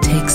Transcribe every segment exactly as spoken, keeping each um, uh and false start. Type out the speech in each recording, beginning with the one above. takes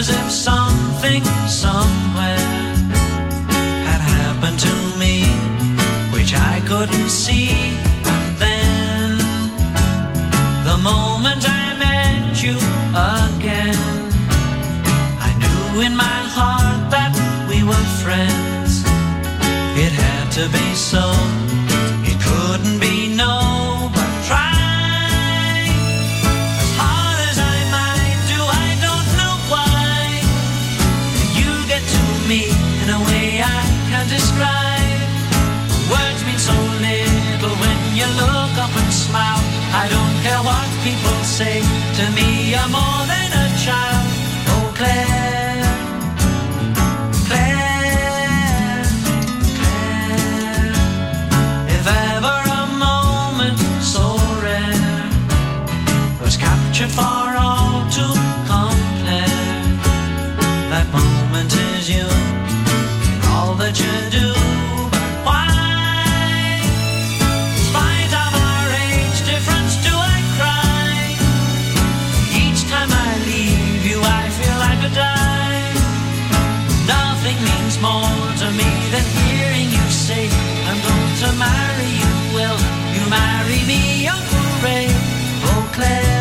As if something somewhere had happened to me, which I couldn't see. And then, the moment I met you again, I knew in my heart that we were friends. It had to be so, it couldn't be no, but try. In a way I can't describe. Words mean so little when you look up and smile. I don't care what people say, to me you're more than a child. Oh Claire, Claire, Claire, if ever a moment so rare was captured for all to compare, that moment is you. That you do, but why? In spite of our age difference, do I cry? Each time I leave you, I feel I could die. Nothing means more to me than hearing you say, I'm going to marry you. Will you marry me? Oh, hooray! Oh, Claire.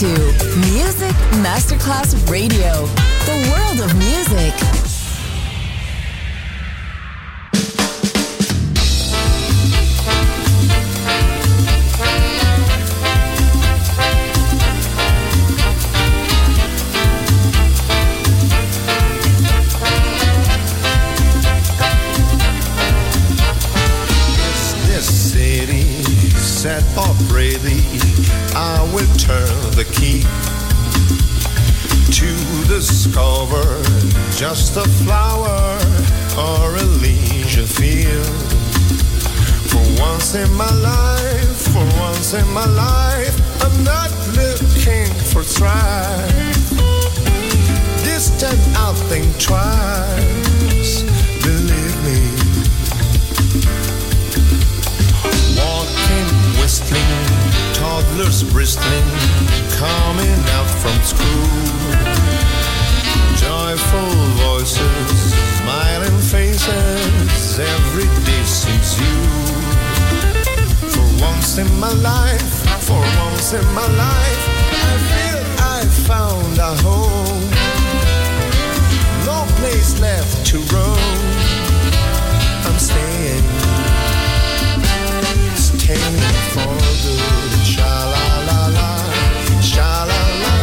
to Music Masterclass Radio, the world of music. Just a flower or a leisure field. For once in my life, for once in my life, I'm not looking for strife. This time I'll think twice, believe me. Walking, whistling, toddlers bristling, coming out from school. Joyful voices, smiling faces, every day seems you. For once in my life, for once in my life, I feel I found a home. No place left to roam. I'm staying, staying for good. Sha-la-la-la, sha-la-la-la.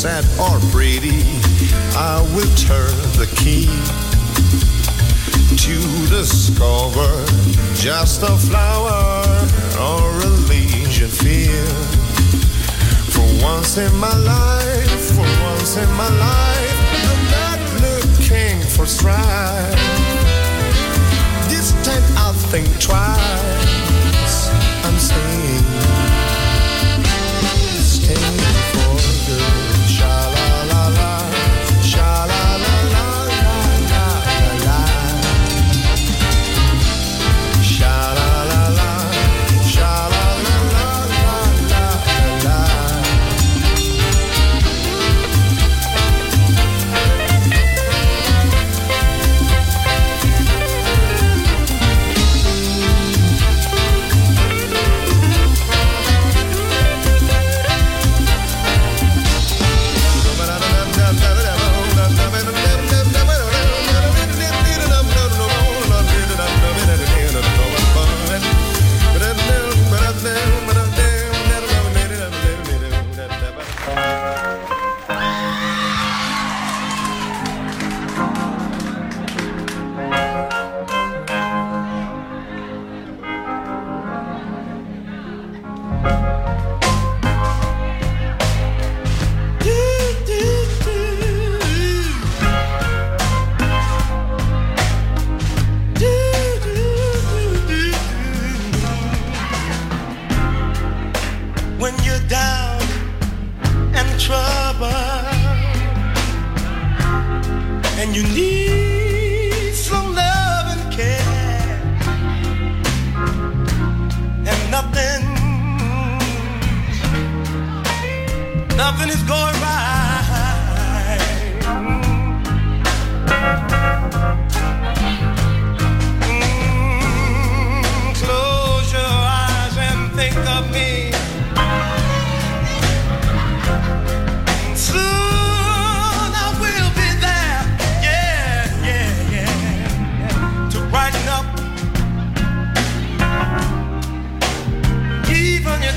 Sad or pretty, I will turn the key to discover just a flower or a leisure field. For once in my life, for once in my life, I'm not looking for strife. This time I'll think twice. I'm staying, staying for good.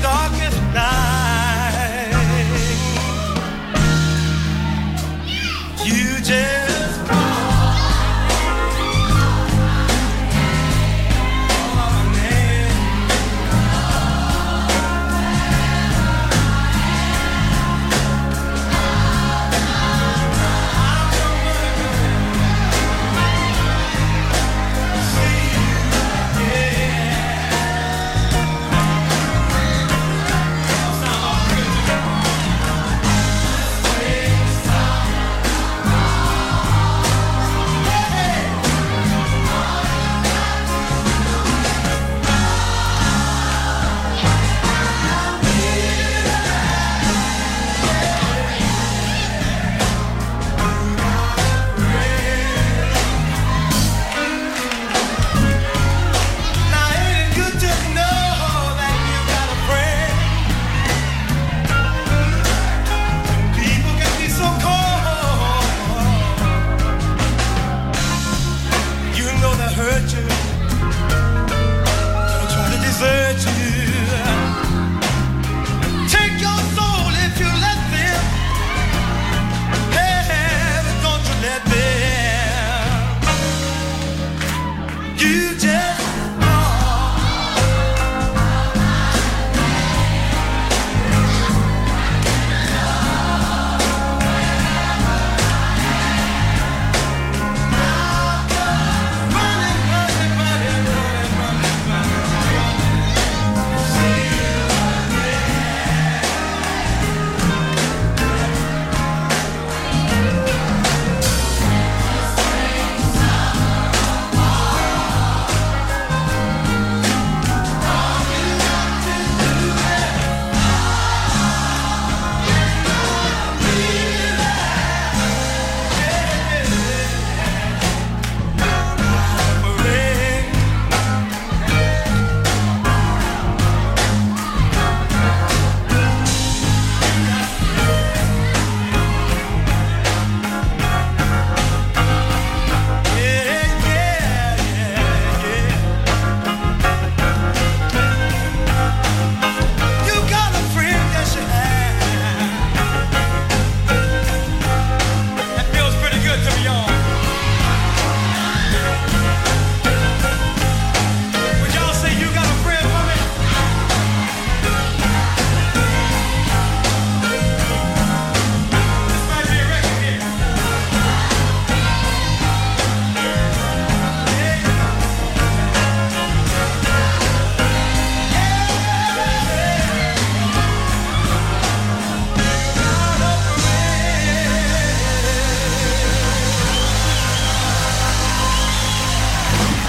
Darkest night.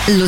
Lo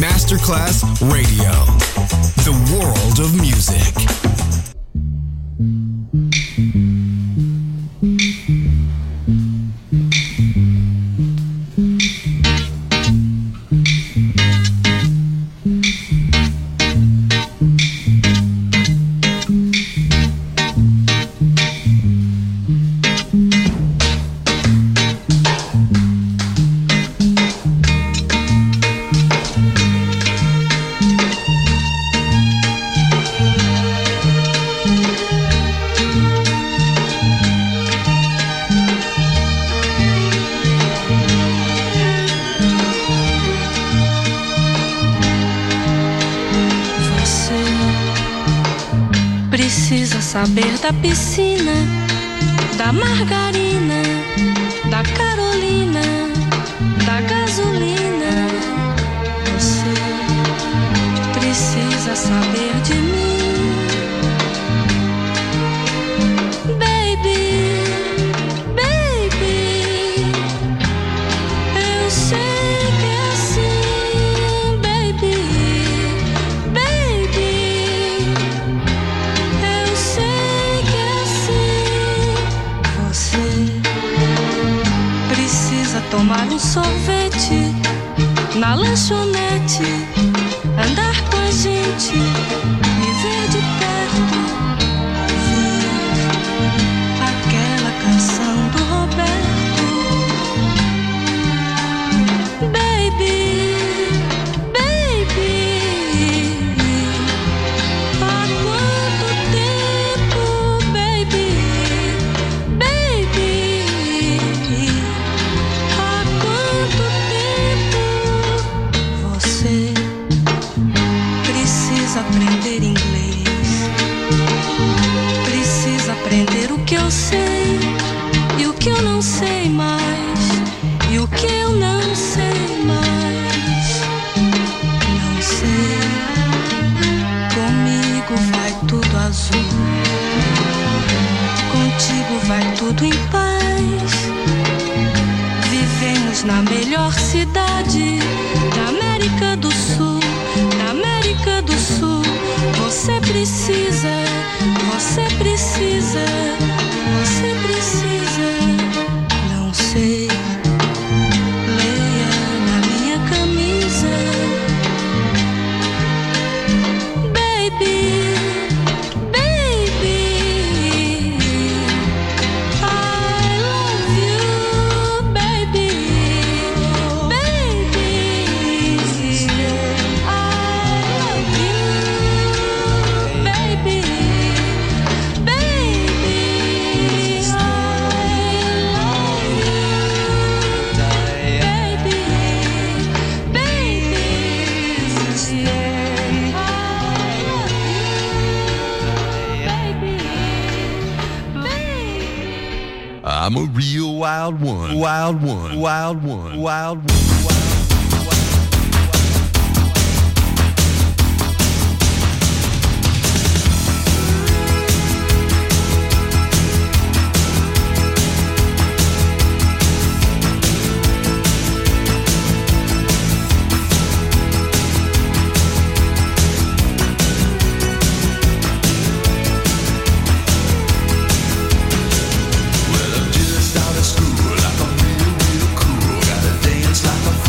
Masterclass Radio, the world of music. Saber da piscina, da margarina, da Carolina, da gasolina. Você precisa saber de mim, baby, baby. Eu sei que é assim, baby. Tomar um sorvete na lanchonete, andar com a gente, me ver de perto, ver aquela canção do Roberto. Baby, baby, há quanto tempo, baby, baby. Aprender inglês, precisa aprender o que eu sei e o que eu não sei mais, e o que eu não sei mais. Não sei, comigo vai tudo azul, contigo vai tudo em paz. Vivemos na melhor cidade da América do Sul, da América do Sul. Você precisa, você precisa, você precisa. Não sei, leia na minha camisa, baby. I'm a real wild one, wild one, wild one, wild one. Like a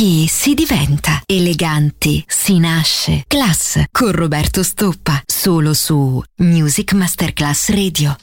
Chi si diventa? Eleganti si nasce. Class con Roberto Stoppa, solo su Music Masterclass Radio.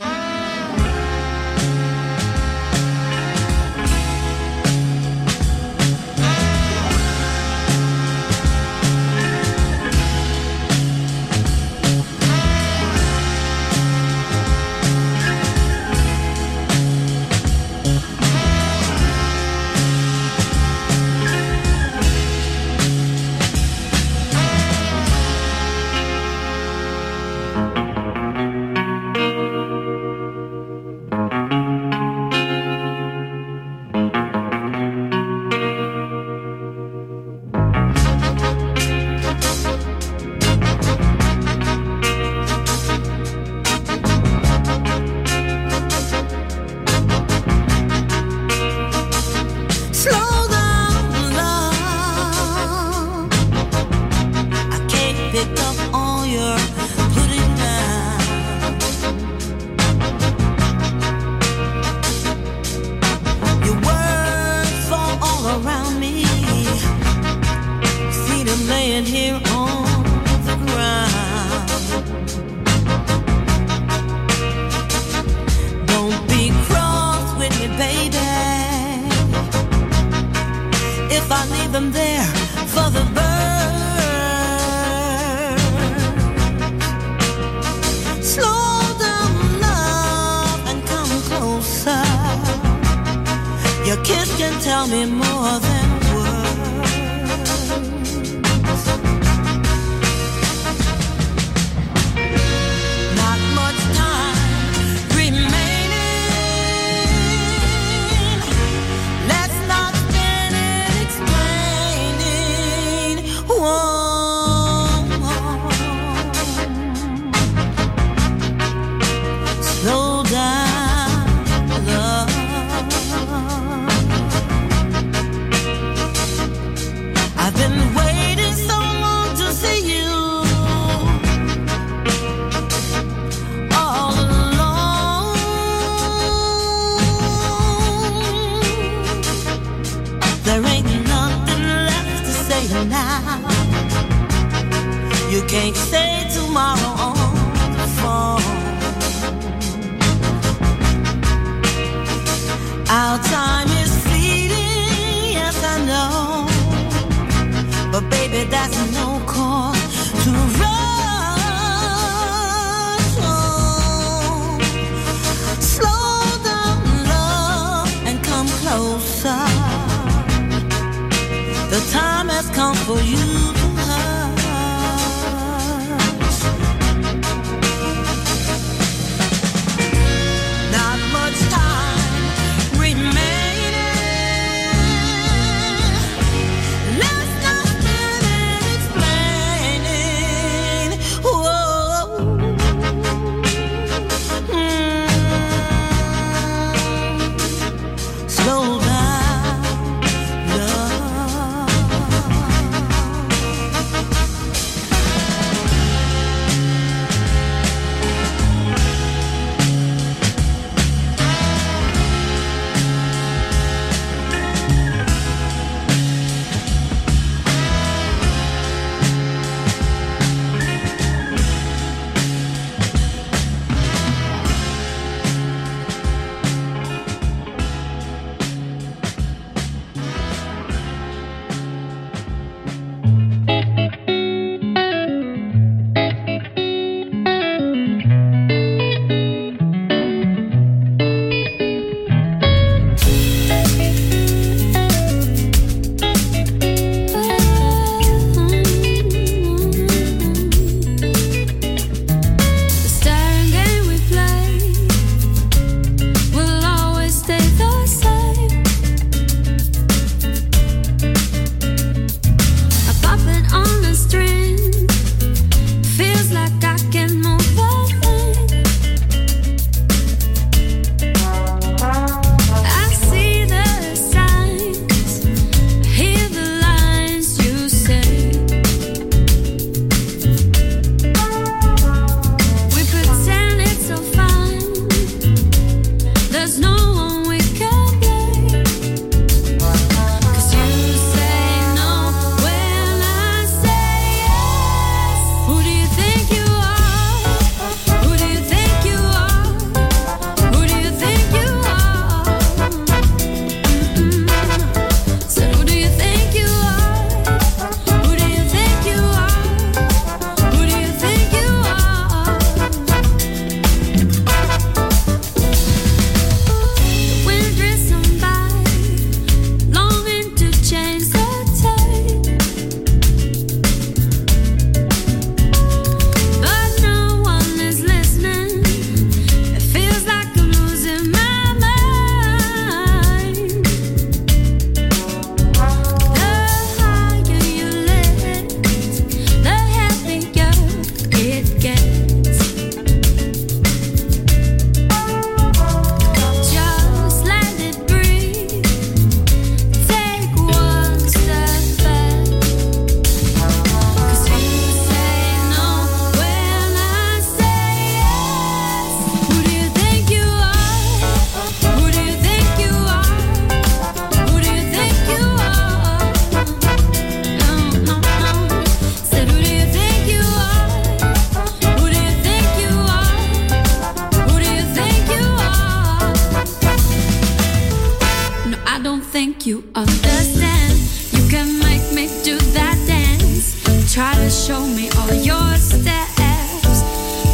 make you understand. You can make me do that dance. Try to show me all your steps.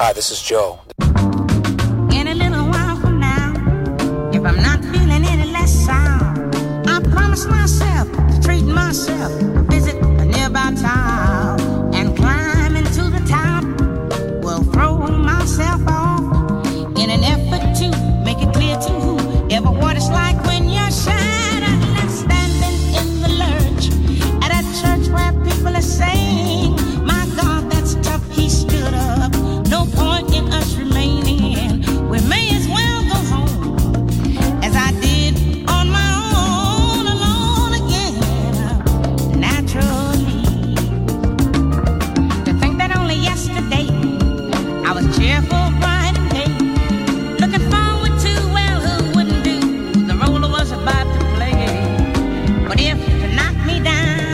Hi, this is Joe. In a little while from now, if I'm not feeling any less sound, I promise myself to treat myself, visit a nearby town, and climb into the top. Will throw myself off in an effort to make it clear to whoever what it's like when you're shy and standing in the lurch at a church where people are saying, "My God, that's tough. He stood up. No point in us remaining. We may as well go home as I did on my own, alone again." Naturally, to think that only yesterday I was cheerful, bright and gay, looking forward to, well, who wouldn't do? The role I was about to play. But if to knock me down,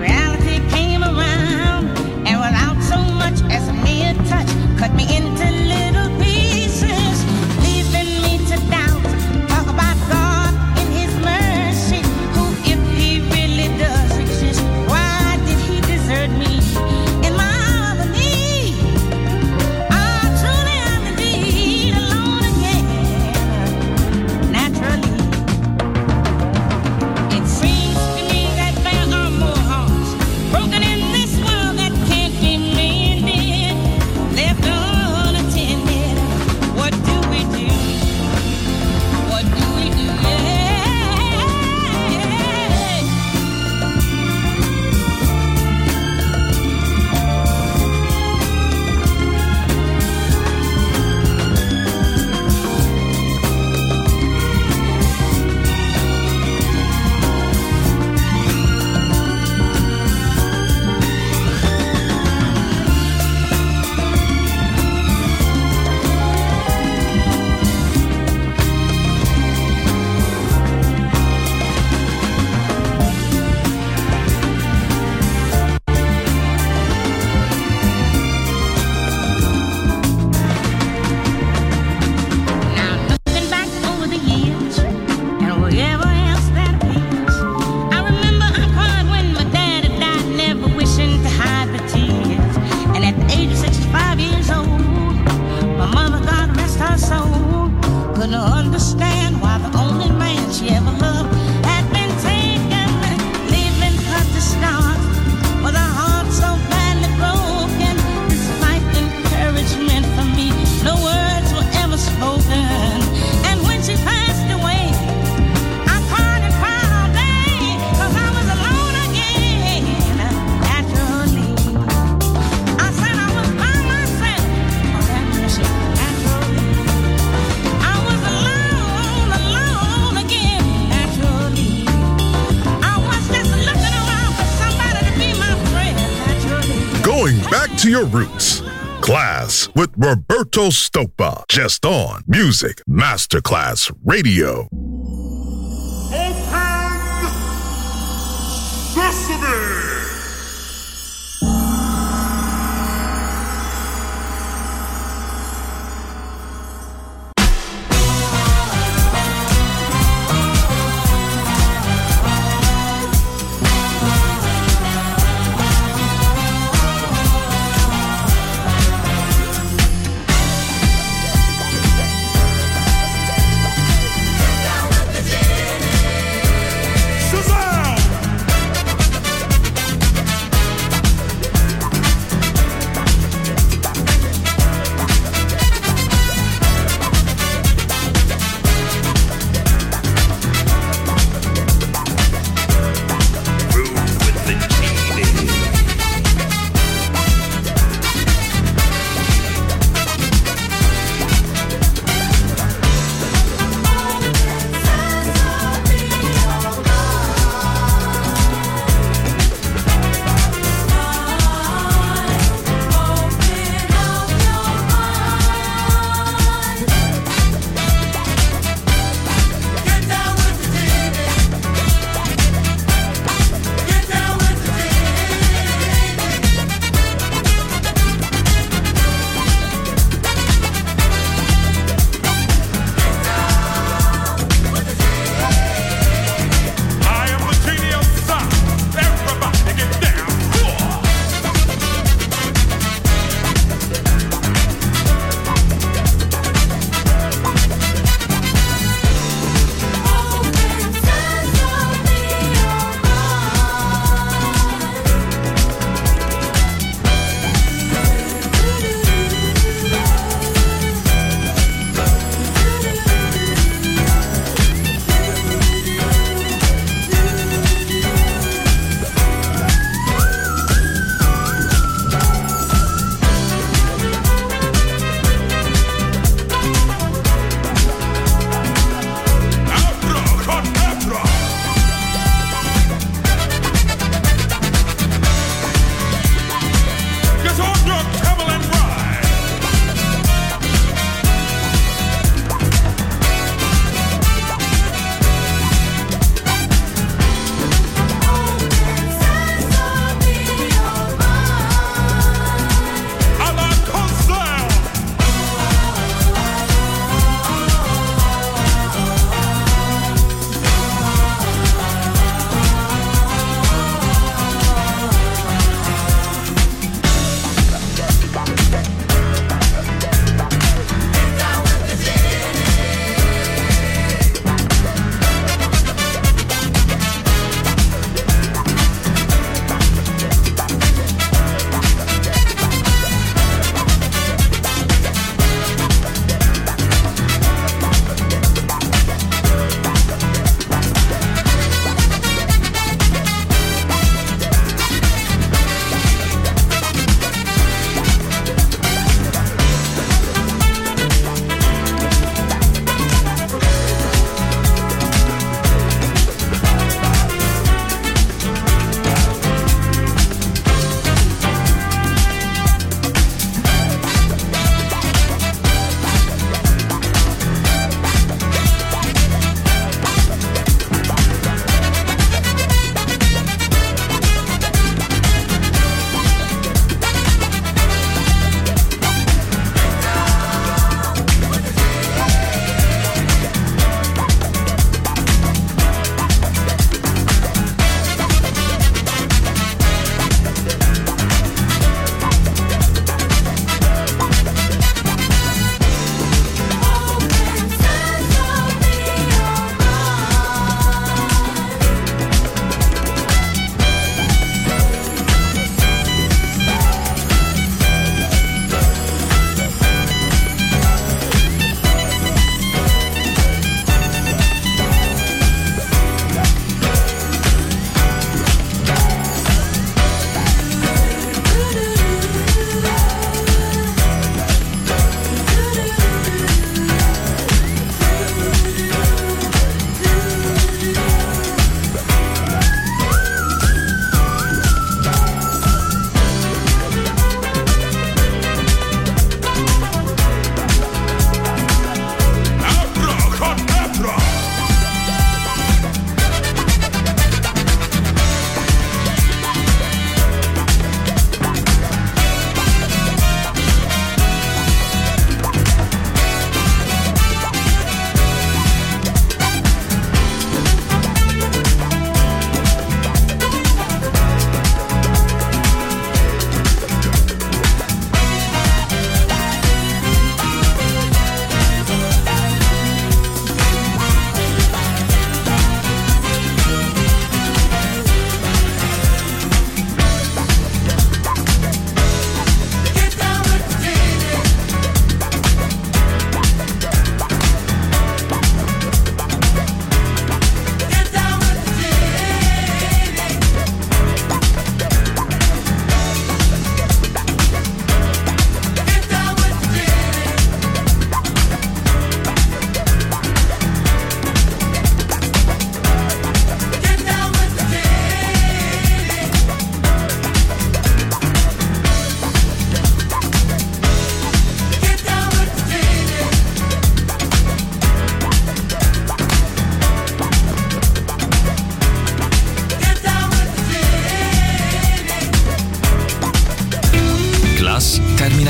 reality came around, and without so much as a mere touch, cut me into little pieces, leaving me to doubt. Talk about God in His mercy, who, if He really does exist, why did He desert me in my hour of need? I truly am indeed alone again, naturally. It seems to me that there are more hearts broken in this world that can't be mended. Left unattended, what do we do? What do we do? Yeah. Now looking back over the years, and wherever else that appears, I remember I cried when my daddy died, never wishing to hide the tears. And at the age of sixty-five years old, my mother, God rest her soul, couldn't understand why the only man she ever loved had been taken, leaving her to start with a heart so badly broken. Despite encouragement from me, no words were ever spoken. And when she passed away, I cried and cried all day, 'cause I was alone again, naturally. I said I was by myself, oh, have mercy, naturally. I was alone, alone again, naturally. I was just looking around for somebody to be my friend, naturally. Going back to your roots. Class with Roberto Stoppa. Just on Music Masterclass Radio. Down,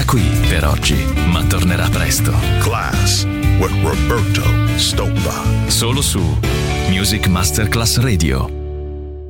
qui per oggi, ma tornerà presto. Class with Roberto Stoppa. Solo su Music Masterclass Radio.